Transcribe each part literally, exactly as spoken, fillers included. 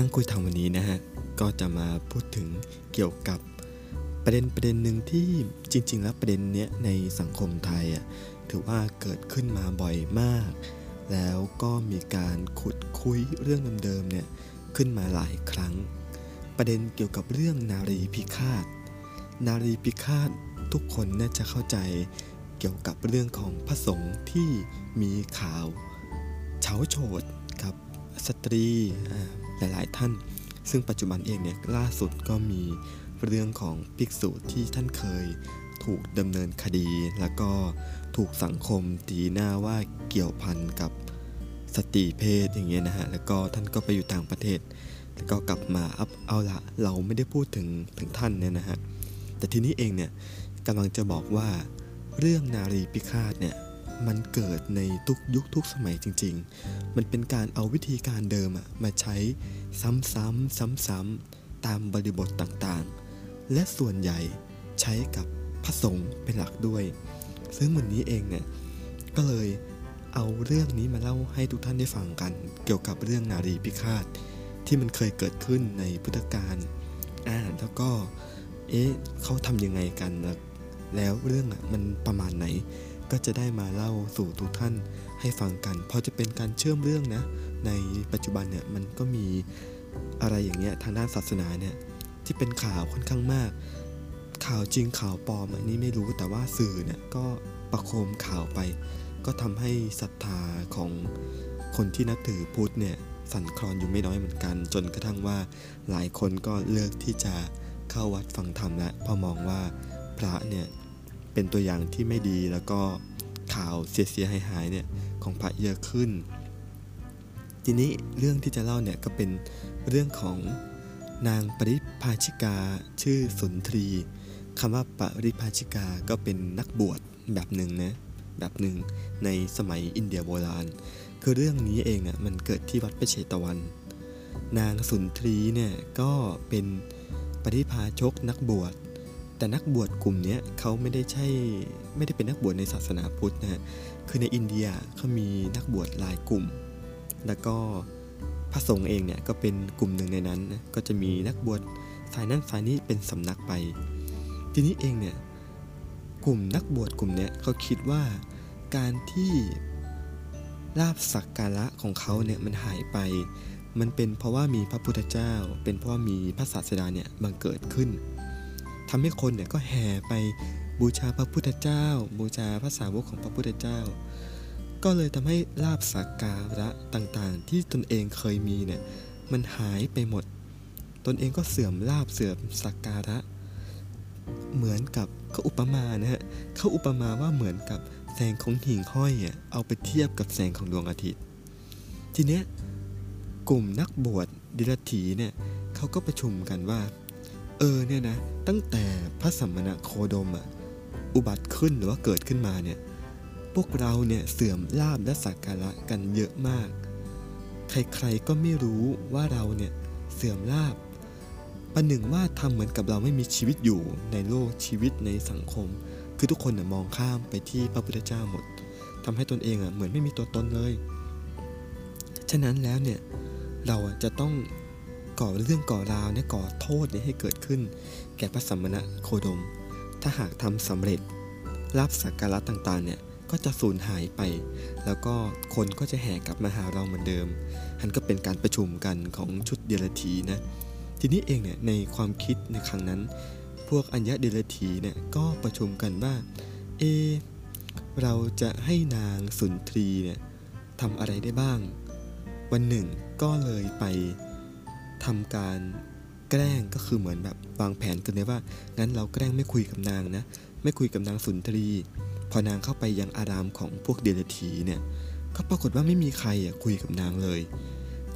นั่งคุยทางวันนี้นะฮะก็จะมาพูดถึงเกี่ยวกับประเด็นประเด็นหนึ่งที่จริงๆแล้วประเด็นเนี้ยในสังคมไทยอ่ะถือว่าเกิดขึ้นมาบ่อยมากแล้วก็มีการขุดคุยเรื่องเดิมๆเนี่ยขึ้นมาหลายครั้งประเด็นเกี่ยวกับเรื่องนารีพิฆาตนารีพิฆาตทุกคนน่าจะเข้าใจเกี่ยวกับเรื่องของพระสงฆ์ที่มีข่าวเฉาโฉดกับสตรีหลายๆท่านซึ่งปัจจุบันเองเนี่ยล่าสุดก็มีเรื่องของภิกษุที่ท่านเคยถูกดำเนินคดีแล้วก็ถูกสังคมตีหน้าว่าเกี่ยวพันกับสตรีเพศอย่างเงี้ยนะฮะแล้วก็ท่านก็ไปอยู่ต่างประเทศแล้วก็กลับมาอัพเอาละเราไม่ได้พูดถึงถึงท่านเนี่ยนะฮะแต่ทีนี้เองเนี่ยกำลังจะบอกว่าเรื่องนารีพิฆาตเนี่ยมันเกิดในทุกยุคทุกสมัยจริงๆมันเป็นการเอาวิธีการเดิมมาใช้ซ้ำๆซ้ำๆตามบริบทต่างๆและส่วนใหญ่ใช้กับพระสงฆ์เป็นหลักด้วยซึ่งวันนี้เองเนี่ยก็เลยเอาเรื่องนี้มาเล่าให้ทุกท่านได้ฟังกันเกี่ยวกับเรื่องนารีพิฆาตที่มันเคยเกิดขึ้นในพุทธกาลอ่าแล้วก็เอ๊ะเขาทำยังไงกันแล้วเรื่องอ่ะมันประมาณไหนก็จะได้มาเล่าสู่ทุกท่านให้ฟังกันพอจะเป็นการเชื่อมเรื่องนะในปัจจุบันเนี่ยมันก็มีอะไรอย่างเงี้ยทางด้านศาสนาเนี่ยที่เป็นข่าวค่อนข้างมากข่าวจริงข่าวปลอมอันนี้ไม่รู้แต่ว่าสื่อเนี่ยก็ประโคมข่าวไปก็ทำให้ศรัทธาของคนที่นับถือพุทธเนี่ยสั่นคลอนอยู่ไม่น้อยเหมือนกันจนกระทั่งว่าหลายคนก็เลือกที่จะเข้าวัดฟังธรรมและพอมองว่าพระเนี่ยเป็นตัวอย่างที่ไม่ดีแล้วก็ข่าวเสียๆหายๆเนี่ยของพระเยอะขึ้นทีนี้เรื่องที่จะเล่าเนี่ยก็เป็นเรื่องของนางปริภาชิกาชื่อสุนทรีคำว่าปริภาชิกาก็เป็นนักบวชแบบหนึ่งนะแบบหนึ่งในสมัยอินเดียโบราณคือเรื่องนี้เองอ่ะมันเกิดที่วัดพระเชตวันนางสุนทรีเนี่ยก็เป็นปริภาชกนักบวชแต่นักบวชกลุ่มนี้เขาไม่ได้ใช่ไม่ได้เป็นนักบวชในศาสนาพุทธนะคือในอินเดียเขามีนักบวชหลายกลุ่มแล้วก็พระสงฆ์เองเนี่ยก็เป็นกลุ่มหนึ่งในนั้นนะก็จะมีนักบวชสายนั้นสายนี้เป็นสำนักไปทีนี้เองเนี่ยกลุ่มนักบวชกลุ่มนี้เขาคิดว่าการที่ลาภสักการะของเขาเนี่ยมันหายไปมันเป็นเพราะว่ามีพระพุทธเจ้าเป็นเพราะว่ามีพระศาสดาเนี่ยบังเกิดขึ้นทำให้คนเนี่ยก็แห่ไปบูชาพระพุทธเจ้าบูชาพระสาวกของพระพุทธเจ้าก็เลยทำให้ลาภสักการะต่างๆที่ตนเองเคยมีเนี่ยมันหายไปหมดตนเองก็เสื่อมลาภเสื่อมสักการะเหมือนกับเขาอุปมานะฮะเขาอุปมาว่าเหมือนกับแสงของหิ่งห้อยอ่ะเอาไปเทียบกับแสงของดวงอาทิตย์ทีเนี้ยกลุ่มนักบวชดิลัทธิเนี่ยเขาก็ประชุมกันว่าเออเนี่ยนะตั้งแต่พระสัมมนาโคดมอ่ะอุบัติขึ้นหรือว่าเกิดขึ้นมาเนี่ยพวกเราเนี่ยเสื่อมลาภและสักการะกันเยอะมากใครๆก็ไม่รู้ว่าเราเนี่ยเสื่อมลาภประหนึ่งว่าทำเหมือนกับเราไม่มีชีวิตอยู่ในโลกชีวิตในสังคมคือทุกคนน่ะมองข้ามไปที่พระพุทธเจ้าหมดทำให้ตนเองอ่ะเหมือนไม่มีตัวตนเลยฉะนั้นแล้วเนี่ยเราจะต้องก่อเรื่องก่อราวเนี่ยก่อโทษเนี่ยให้เกิดขึ้นแก่พระสัมมนาโคดมถ้าหากทำสำเร็จลาภสักการะต่างๆเนี่ยก็จะสูญหายไปแล้วก็คนก็จะแห่กลับมาหาเราเหมือนเดิมอันก็เป็นการประชุมกันของชุดเดรัจฉีนะทีนี้เองเนี่ยในความคิดในครั้งนั้นพวกอัญญะเดรัจฉีเนี่ยก็ประชุมกันว่าเอเราจะให้นางสุนทรีเนี่ยทำอะไรได้บ้างวันหนึ่งก็เลยไปทำการแกล้งก็คือเหมือนแบบวางแผนกันเลยว่างั้นเราแกล้งไม่คุยกับนางนะไม่คุยกับนางสุนทรีพอนางเข้าไปยังอารามของพวกเดรัจฉีเนี่ยก็ปรากฏว่าไม่มีใครอ่ะคุยกับนางเลย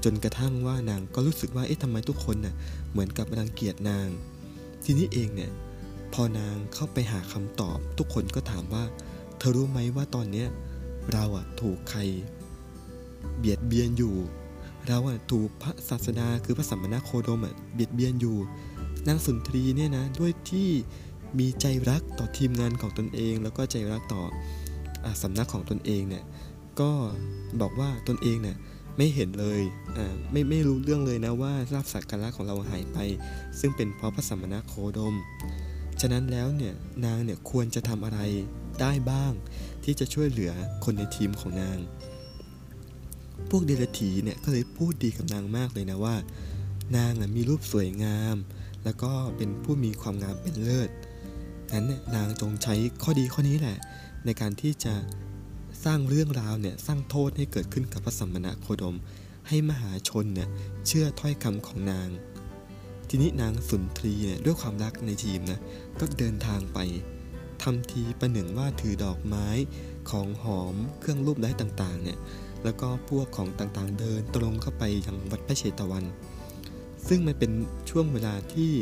จนกระทั่งว่านางก็รู้สึกว่าเอ๊ะทำไมทุกคนน่ะเหมือนกับรังเกียจนางทีนี้เองเนี่ยพอนางเข้าไปหาคำตอบทุกคนก็ถามว่าเธอรู้ไหมว่าตอนเนี้ยเราอ่ะถูกใครเบียดเบียนอยู่เราอ่ะถูกพระศาสดาคือพระสัมมานาโคดมอ่ะเบียดเบียนอยู่นางสุนทรีเนี่ยนะด้วยที่มีใจรักต่อทีมงานของตนเองแล้วก็ใจรักต่อสำนักของตนเองเนี่ยก็บอกว่าตนเองเนี่ย ไม่เห็นเลยอ่าไม่ไม่รู้เรื่องเลยนะว่าลาภสักการะของเราหายไปซึ่งเป็นเพราะพระสัมมนาโคดมฉะนั้นแล้วเนี่ยนางเนี่ยควรจะทำอะไรได้บ้างที่จะช่วยเหลือคนในทีมของนางพวกเดรัจฉีเนี่ยก็เลยพูดดีกับนางมากเลยนะว่านางมีรูปสวยงามแล้วก็เป็นผู้มีความงามเป็นเลิศงั้นนางจงใช้ข้อดีข้อนี้แหละในการที่จะสร้างเรื่องราวเนี่ยสร้างโทษให้เกิดขึ้นกับพระสัมมนาโคดมให้มหาชนเนี่ยเชื่อถ้อยคำของนางทีนี้นางสุนทรีเนี่ยด้วยความรักในทีมนะก็เดินทางไปทำทีประหนึ่งว่าถือดอกไม้ของหอมเครื่องรูปไร้ต่างๆเนี่ยแล้วก็พวกของต่างๆเดินตรงเข้าไปยังวัดพระเชตวันซึ่งมันเป็นช่วงเวลาที่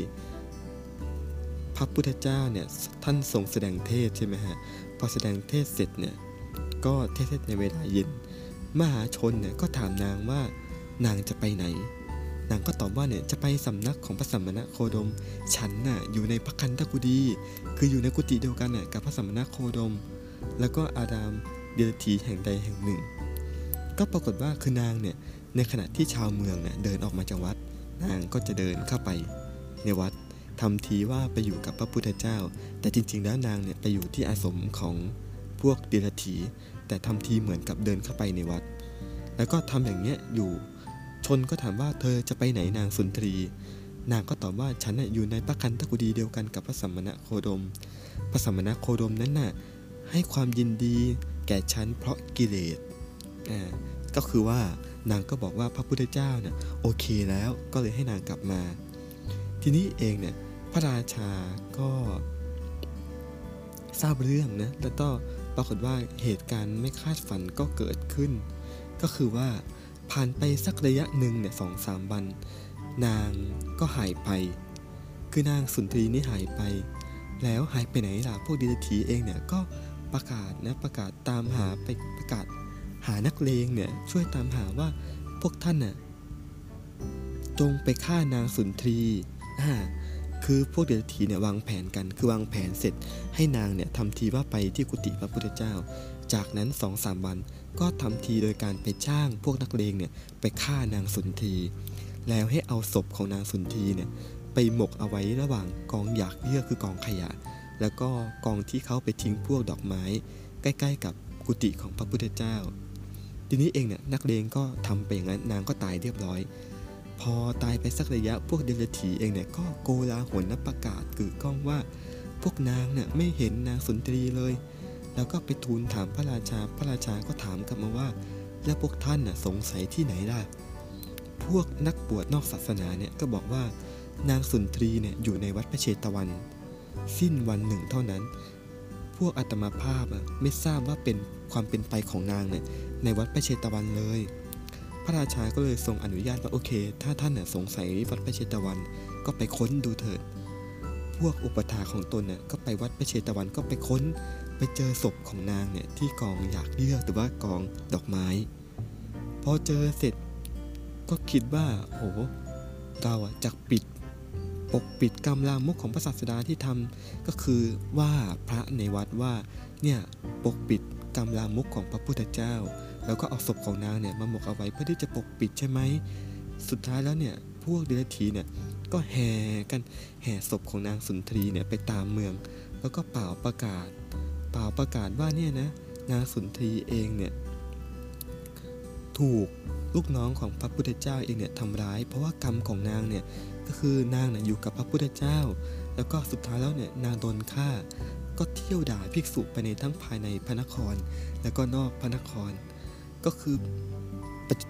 พระพุทธเจ้าเนี่ยท่านทรงแสดงเทศใช่ไหมฮะพอแสดงเทศเสร็จเนี่ยก็เทศในเวลาเย็นมหาชนเนี่ยก็ถามนางว่านางจะไปไหนนางก็ตอบว่าเนี่ยจะไปสำนักของพระสัมมนาโคดมฉันน่ะอยู่ในพระคันธกุฎีคืออยู่ในกุฏิเดียวกันน่ะกับพระสัมมนาโคดมแล้วก็อารามเดรัจฉีแห่งใดแห่งหนึ่งก็ปรากฏว่าคือนางเนี่ยในขณะที่ชาวเมืองเนี่ยเดินออกมาจากวัดนางก็จะเดินเข้าไปในวัดทำทีว่าไปอยู่กับพระพุทธเจ้าแต่จริงๆแล้วนางเนี่ยไปอยู่ที่อาสมของพวกเดรัจฉีแต่ทำทีเหมือนกับเดินเข้าไปในวัดแล้วก็ทำอย่างเนี้ยอยู่ชนก็ถามว่าเธอจะไปไหนนางสุนทรีนางก็ตอบว่าฉันน่ะอยู่ในพระคันธกุฎีเดียวกันกับพระสัมมนาโคดมพระสัมมนาโคดมนั้นน่ะให้ความยินดีแก่ฉันเพราะกิเลสอ่าก็คือว่านางก็บอกว่าพระพุทธเจ้าเนี่ยโอเคแล้วก็เลยให้นางกลับมาทีนี้เองเนี่ยพระราชาก็ทราบเรื่องนะแล้วก็ปรากฏว่าเหตุการณ์ไม่คาดฝันก็เกิดขึ้นก็คือว่าผ่านไปสักระยะหนึ่งเนี่ย สองสาม วันนางก็หายไปคือนางสุนทรีนี่หายไปแล้วหายไปไหนล่ะพวกเดรัจฉีเองเนี่ยก็ประกาศนะประกาศตามหาไปประกาศหานักเลงเนี่ยช่วยตามหาว่าพวกท่านน่ะจงไปฆ่านางสุนทรีอ่าคือพวกเดรัจฉีเนี่ยวางแผนกันคือวางแผนเสร็จให้นางเนี่ยทำทีว่าไปที่กุฏิพระพุทธเจ้าจากนั้น สองสาม วันก็ทำทีโดยการไปจ้างพวกนักเลงเนี่ยไปฆ่านางสุนทรีแล้วให้เอาศพของนางสุนทรีเนี่ยไปหมกเอาไว้ระหว่างกองหยากเยื่อคือกองขยะแล้วก็กองที่เขาไปทิ้งพวกดอกไม้ใกล้ๆกับกุฏิของพระพุทธเจ้าทีนี้เองเนี่ยนักเลงก็ทำไปอย่างนั้นนางก็ตายเรียบร้อยพอตายไปสักระยะพวกเดรัจฉีเองเนี่ยก็โกลาหลประกาศกึกก้องว่าพวกนางเนี่ยไม่เห็นนางสุนทรีเลยแล้วก็ไปทูลถามพระราชาพระราชาก็ถามกลับมาว่าแล้วพวกท่านน่ะสงสัยที่ไหนล่ะพวกนักบวชนอกศาสนาเนี่ยก็บอกว่านางสุนทรีเนี่ยอยู่ในวัดพระเชตวันสิ้นวันหนึ่งเท่านั้นพวกอาตมาภาพไม่ทราบว่าเป็นความเป็นไปของนางเนี่ยในวัดพระเชตวันเลยพระราชาก็เลยทรงอนุญาตว่าโอเคถ้าท่านน่ะสงสัยวัดพระเชตวันก็ไปค้นดูเถิดพวกอุปถาของตนน่ะก็ไปวัดพระเชตวันก็ไปค้นไปเจอศพของนางเนี่ยที่กองหยากเยื่อหรือว่ากองดอกไม้พอเจอเสร็จก็คิดว่าโอ้เราอ่ะจักปิดปกปิดกรรมลามกของพระศาสดาที่ทำก็คือว่าพระในวัดว่าเนี่ยปกปิดกรรมลามกของพระพุทธเจ้าแล้วก็เอาศพของนางเนี่ยมาหมกเอาไว้เพื่อที่จะปกปิดใช่ไหมสุดท้ายแล้วเนี่ยพวกเดรัจฉีเนี่ยก็แห่กันแห่ศพของนางสุนทรีเนี่ยไปตามเมืองแล้วก็เป่าประกาศเป่าประกาศว่าเนี่ยนะนางสุนทรีเองเนี่ยถูกลูกน้องของพระพุทธเจ้าเองเนี่ยทำร้ายเพราะว่ากรรมของนางเนี่ยก็คือนางเนี่ยอยู่กับพระพุทธเจ้าแล้วก็สุดท้ายแล้วเนี่ยนางโดนฆ่าก็เที่ยวด่าภิกษุไปในทั้งภายในพระนครแล้วก็นอกพระนครก็คือ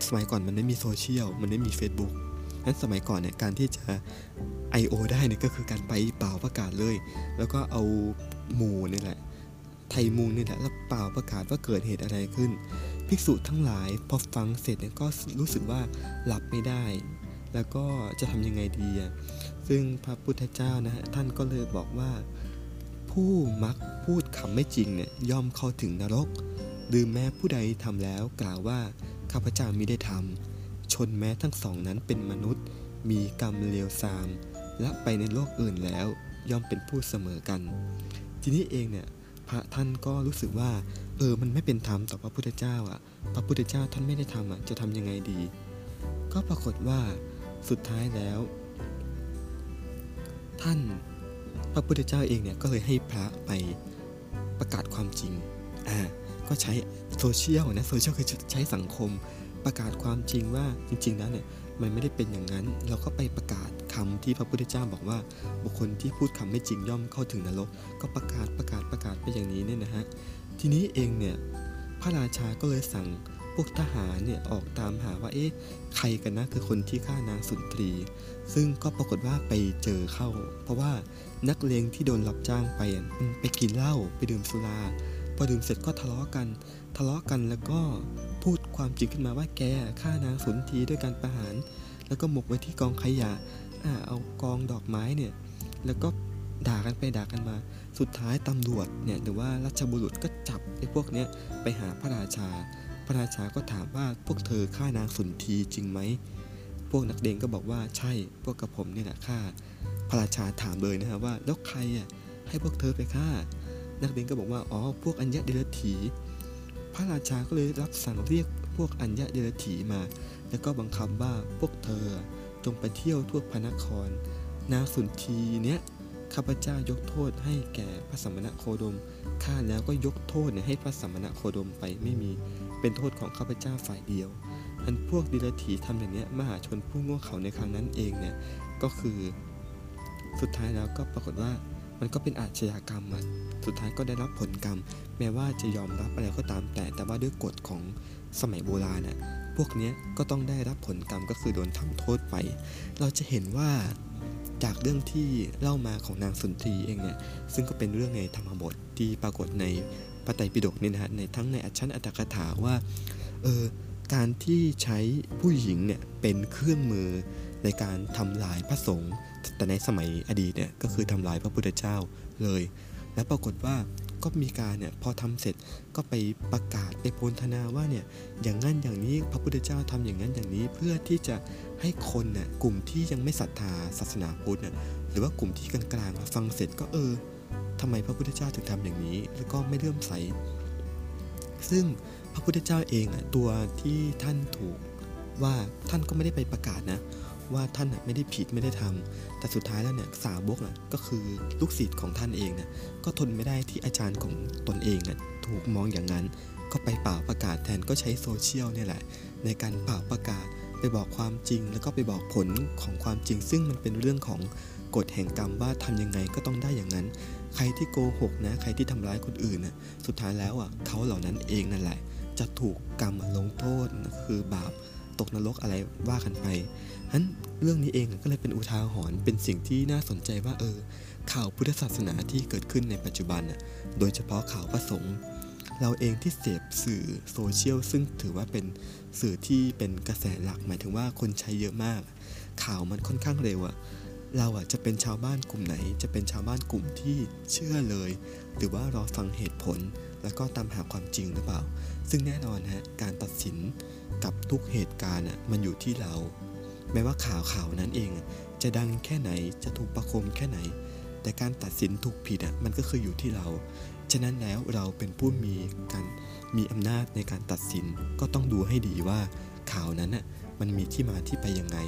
สมัยก่อนมันไม่มีโซเชียลมันไม่มี Facebook งั้นสมัยก่อนเนี่ยการที่จะ ไอ โอ ได้เนี่ยก็คือการไปเป่าประกาศเลยแล้วก็เอาหมู่นี่แหละไทยมุงนี่แหละแล้วเป่าประกาศว่าเกิดเหตุอะไรขึ้นภิกษุทั้งหลายพอฟังเสร็จเนี่ยก็รู้สึกว่าหลับไม่ได้แล้วก็จะทำยังไงดีซึ่งพระพุทธเจ้านะฮะท่านก็เลยบอกว่าผู้มักพูดคำไม่จริงเนี่ยย่อมเข้าถึงนรกหรือแม้ผู้ใดทำแล้วกล่าวว่าข้าพเจ้ามิได้ทำชนแม้ทั้งสองนั้นเป็นมนุษย์มีกรรมเลวทรามและไปในโลกอื่นแล้วย่อมเป็นผู้เสมอกันทีนี้เองเนี่ยพ ระท่านก็รู้สึกว่าเออมันไม่เป็นธรรมต่อพระพุทธเจ้าอ่ะพระพุทธเจ้าท่านไม่ได้ทำอ่ะจะทำยังไงดีก็ปรากฏว่าสุดท้ายแล้วท่านพระพุทธเจ้าเองเนี่ยก็เลยให้พระไปประกาศความจริงอ่าก็ใช้โซเชียลนะโซเชียลคือใช้สังคมประกาศความจริงว่าจริงๆแล้วเนี่ยมันไม่ได้เป็นอย่างนั้นเราก็ไปประกาศคำที่พระพุทธเจ้าบอกว่าบุคคลที่พูดคำไม่จริงย่อมเข้าถึงนรกก็ประกาศประกาศประกาศไปอย่างนี้เนี่ยนะฮะทีนี้เองเนี่ยพระราชาก็เลยสั่งพวกทหารเนี่ยออกตามหาว่าเอ๊ะใครกันนะคือคนที่ฆ่านางสุนทรีซึ่งก็ปรากฏว่าไปเจอเข้าเพราะว่านักเลงที่โดนรับจ้างไปไปกินเหล้าไปดื่มสุราพอดื่มเสร็จก็ทะเลาะกันทะเลาะกันแล้วก็พูดความจริงขึ้นมาว่าแกฆ่านางสุนทรีด้วยการประหารแล้วก็หมกไว้ที่กองขยะอ่าเอากองดอกไม้เนี่ยแล้วก็ด่ากันไปด่ากันมาสุดท้ายตำรวจเนี่ยหรือว่าราชบุรุษก็จับไอ้พวกเนี้ยไปหาพระราชาพระราชาก็ถามว่าพวกเธอฆ่านางสุนทรีจริงไหมพวกนักเลงก็บอกว่าใช่พวกกระผมนี่แหละฆ่าพระราชาถามเลยนะฮะว่าแล้วใครอ่ะให้พวกเธอไปฆ่านักเลงก็บอกว่าอ๋อพวกอัญญะเดรัจฉีพระราชาก็เลยรับสั่งเรียกพวกอัญญะเดรัจฉีมาแล้วก็บังคับว่าพวกเธอจงไปเที่ยวทั่วพระนครนางสุนทรีเนี้ยข้าพเจ้ายกโทษให้แก่พระสัมมาโคดมฆ่าแล้วก็ยกโทษให้พระสัมมาโคดมไปไม่มีเป็นโทษของข้าพเจ้าฝ่ายเดียวอันพวกเดรัจฉีทำอย่างเนี้ยมหาชนผู้โง่เขลาในครั้งนั้นเองเนี่ยก็คือสุดท้ายแล้วก็ปรากฏว่ามันก็เป็นอาชญากรรมอ่ะสุดท้ายก็ได้รับผลกรรมแม้ว่าจะยอมรับอะไรก็ตามแต่แต่ว่าด้วยกฎของสมัยโบราณน่ะพวกเนี้ยก็ต้องได้รับผลกรรมก็คือโดนทำโทษไปเราจะเห็นว่าจากเรื่องที่เล่ามาของนางสุนทรีเองเนี่ยซึ่งก็เป็นเรื่องในธรรมบทที่ปรากฏในพระไตรปิฎกเนี่ยนะฮะในทั้งในอัจฉริอัตถกถาว่าเออการที่ใช้ผู้หญิงเนี่ยเป็นเครื่องมือในการทำลายพระสงฆ์แต่ในสมัยอดีตเนี่ยก็คือทำลายพระพุทธเจ้าเลยและปรากฏว่าก็มีการเนี่ยพอทำเสร็จก็ไปประกาศไปโพลธนาว่าเนี่ยอย่างนั้นอย่างนี้พระพุทธเจ้าทำอย่างนั้นอย่างนี้เพื่อที่จะให้คนเนี่ยกลุ่มที่ยังไม่ศรัทธาศาสนาพุทธเนี่ยหรือว่ากลุ่มที่กลางๆฟังเสร็จก็เออทำไมพระพุทธเจ้าถึงทำอย่างนี้แล้วก็ไม่เลื่อมใสซึ่งพระพุทธเจ้าเองอ่ะตัวที่ท่านถูกว่าท่านก็ไม่ได้ไปประกาศนะว่าท่านน่ะไม่ได้ผิดไม่ได้ทำแต่สุดท้ายแล้วเนี่ยสาวกน่ะก็คือลูกศิษย์ของท่านเองน่ะก็ทนไม่ได้ที่อาจารย์ของตนเองน่ะถูกมองอย่างนั้นก็ไปเป่าประกาศแทนก็ใช้โซเชียลเนี่ยแหละในการเป่าประกาศไปบอกความจริงแล้วก็ไปบอกผลของความจริงซึ่งมันเป็นเรื่องของกฎแห่งกรรมว่าทำยังไงก็ต้องได้อย่างนั้นใครที่โกหกนะใครที่ทำร้ายคนอื่นน่ะสุดท้ายแล้วอ่ะเขาเหล่านั้นเองนั่นแหละจะถูกกรรมลงโทษคือบาปตกนรกอะไรว่ากันไปฉะนั้นเรื่องนี้เองก็เลยเป็นอุทาหรณ์เป็นสิ่งที่น่าสนใจว่าเออข่าวพุทธศาสนาที่เกิดขึ้นในปัจจุบันน่ะโดยเฉพาะข่าวพระสงฆ์เราเองที่เสพสื่อโซเชียลซึ่งถือว่าเป็นสื่อที่เป็นกระแสหลักหมายถึงว่าคนใช้เยอะมากข่าวมันค่อนข้างเร็วอ่ะเราอ่ะจะเป็นชาวบ้านกลุ่มไหนจะเป็นชาวบ้านกลุ่มที่เชื่อเลยหรือว่ารอฟังเหตุผลแล้วก็ตามหาความจริงหรือเปล่าซึ่งแน่นอนฮะการตัดสินกับทุกเหตุการณ์น่ะมันอยู่ที่เราแม้ว่าข่าวข่าวนั้นเองจะดังแค่ไหนจะถูกประโคมแค่ไหนแต่การตัดสินถูกผิดอ่ะมันก็คืออยู่ที่เราฉะนั้นแล้วเราเป็นผู้มีการมีอำนาจในการตัดสินก็ต้องดูให้ดีว่าข่าวนั้นน่ะมันมีที่มาที่ไปยังไง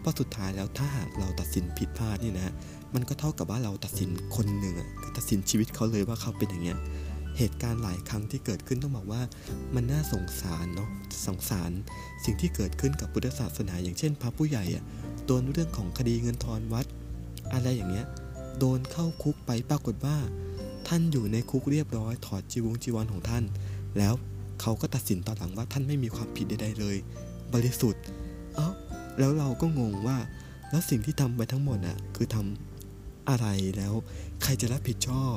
เพราะสุดท้ายแล้วถ้าหากเราตัดสินผิดพลาดนี่นะมันก็เท่ากับว่าเราตัดสินคนหนึ่งอ่ะตัดสินชีวิตเขาเลยว่าเขาเป็นอย่างเงี้ยเหตุการณ์หลายครั้งที่เกิดขึ้นต้องบอกว่ามันน่าสงสารเนาะสงสารสิ่งที่เกิดขึ้นกับพุทธศาสนาอย่างเช่นพระผู้ใหญ่อ่ะโดนเรื่องของคดีเงินทอนวัดอะไรอย่างเงี้ยโดนเข้าคุกไปปรากฏว่าท่านอยู่ในคุกเรียบร้อยถอดจีวรจีวรของท่านแล้วเขาก็ตัดสินตอนหลังว่าท่านไม่มีความผิดใดๆเลยบริสุทธิ์เอ้าแล้วเราก็งงว่าแล้วสิ่งที่ทำไปทั้งหมดอ่ะคือทำอะไรแล้วใครจะรับผิดชอบ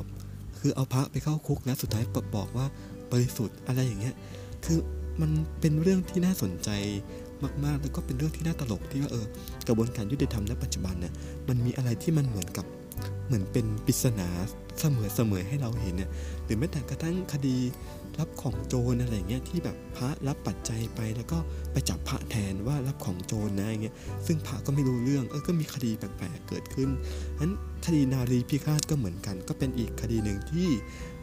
คือเอาพระไปเข้าคุกแล้วสุดท้ายบอกว่าบริสุทธิ์อะไรอย่างเงี้ยคือมันเป็นเรื่องที่น่าสนใจมากๆแล้วก็เป็นเรื่องที่น่าตลกที่ว่าเออกระบวนการยุติธรรมในปัจจุบันเนี่ยมันมีอะไรที่มันเหมือนกับเหมือนเป็นปริศนา เสมอเสมอให้เราเห็นเนี่ยหรือแม้แต่กระทั่งคดีรับของโจรอะไรเงี้ยที่แบบพระรับปัจจัยไปแล้วก็ไปจับพระแทนว่ารับของโจรนะอย่างเงี้ยซึ่งพระก็ไม่รู้เรื่องเออก็มีคดีแปลกๆเกิดขึ้นอันคดีนารีพิฆาตก็เหมือนกันก็เป็นอีกคดีหนึ่งที่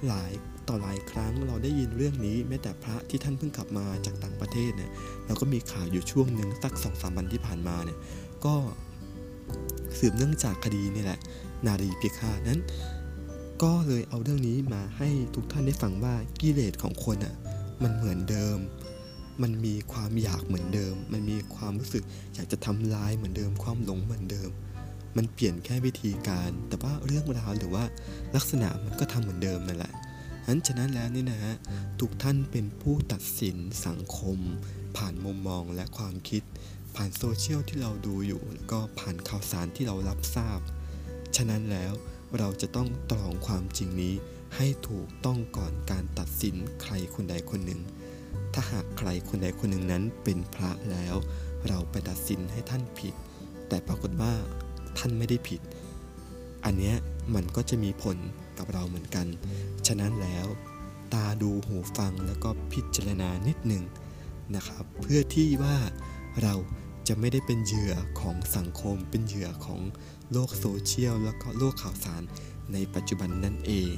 หลายต่อหลายครั้งเราได้ยินเรื่องนี้แม้แต่พระที่ท่านเพิ่งกลับมาจากต่างประเทศเนี่ยเราก็มีข่าวอยู่ช่วงหนึ่งสัก สองสาม วันที่ผ่านมาเนี่ยก็สืบเนื่องจากคดีนี่แหละนารีพิฆาตนั้นก็เลยเอาเรื่องนี้มาให้ทุกท่านได้ฟังว่ากิเลสของคนอ่ะมันเหมือนเดิมมันมีความอยากเหมือนเดิมมันมีความรู้สึกอยากจะทำลายเหมือนเดิมความหลงเหมือนเดิมมันเปลี่ยนแค่วิธีการแต่ว่าเรื่องราวหรือว่าลักษณะมันก็ทำเหมือนเดิมนั่นแหละนั้นฉะนั้นแล้วนี่นะฮะทุกท่านเป็นผู้ตัดสินสังคมผ่านมุมมองและความคิดผ่านโซเชียลที่เราดูอยู่แล้วก็ผ่านข่าวสารที่เรารับทราบฉะนั้นแล้วเราจะต้องตรองความจริงนี้ให้ถูกต้องก่อนการตัดสินใครคนใดคนหนึ่งถ้าหากใครคนใดคนหนึ่งนั้นเป็นพระแล้วเราไปตัดสินให้ท่านผิดแต่ปรากฏว่าท่านไม่ได้ผิดอันเนี้ยมันก็จะมีผลกับเราเหมือนกันฉะนั้นแล้วตาดูหูฟังแล้วก็พิจารณานิดหนึ่งนะครับเพื่อที่ว่าเราจะไม่ได้เป็นเหยื่อของสังคมเป็นเหยื่อของโลกโซเชียลแล้วก็โลกข่าวสารในปัจจุบันนั่นเอง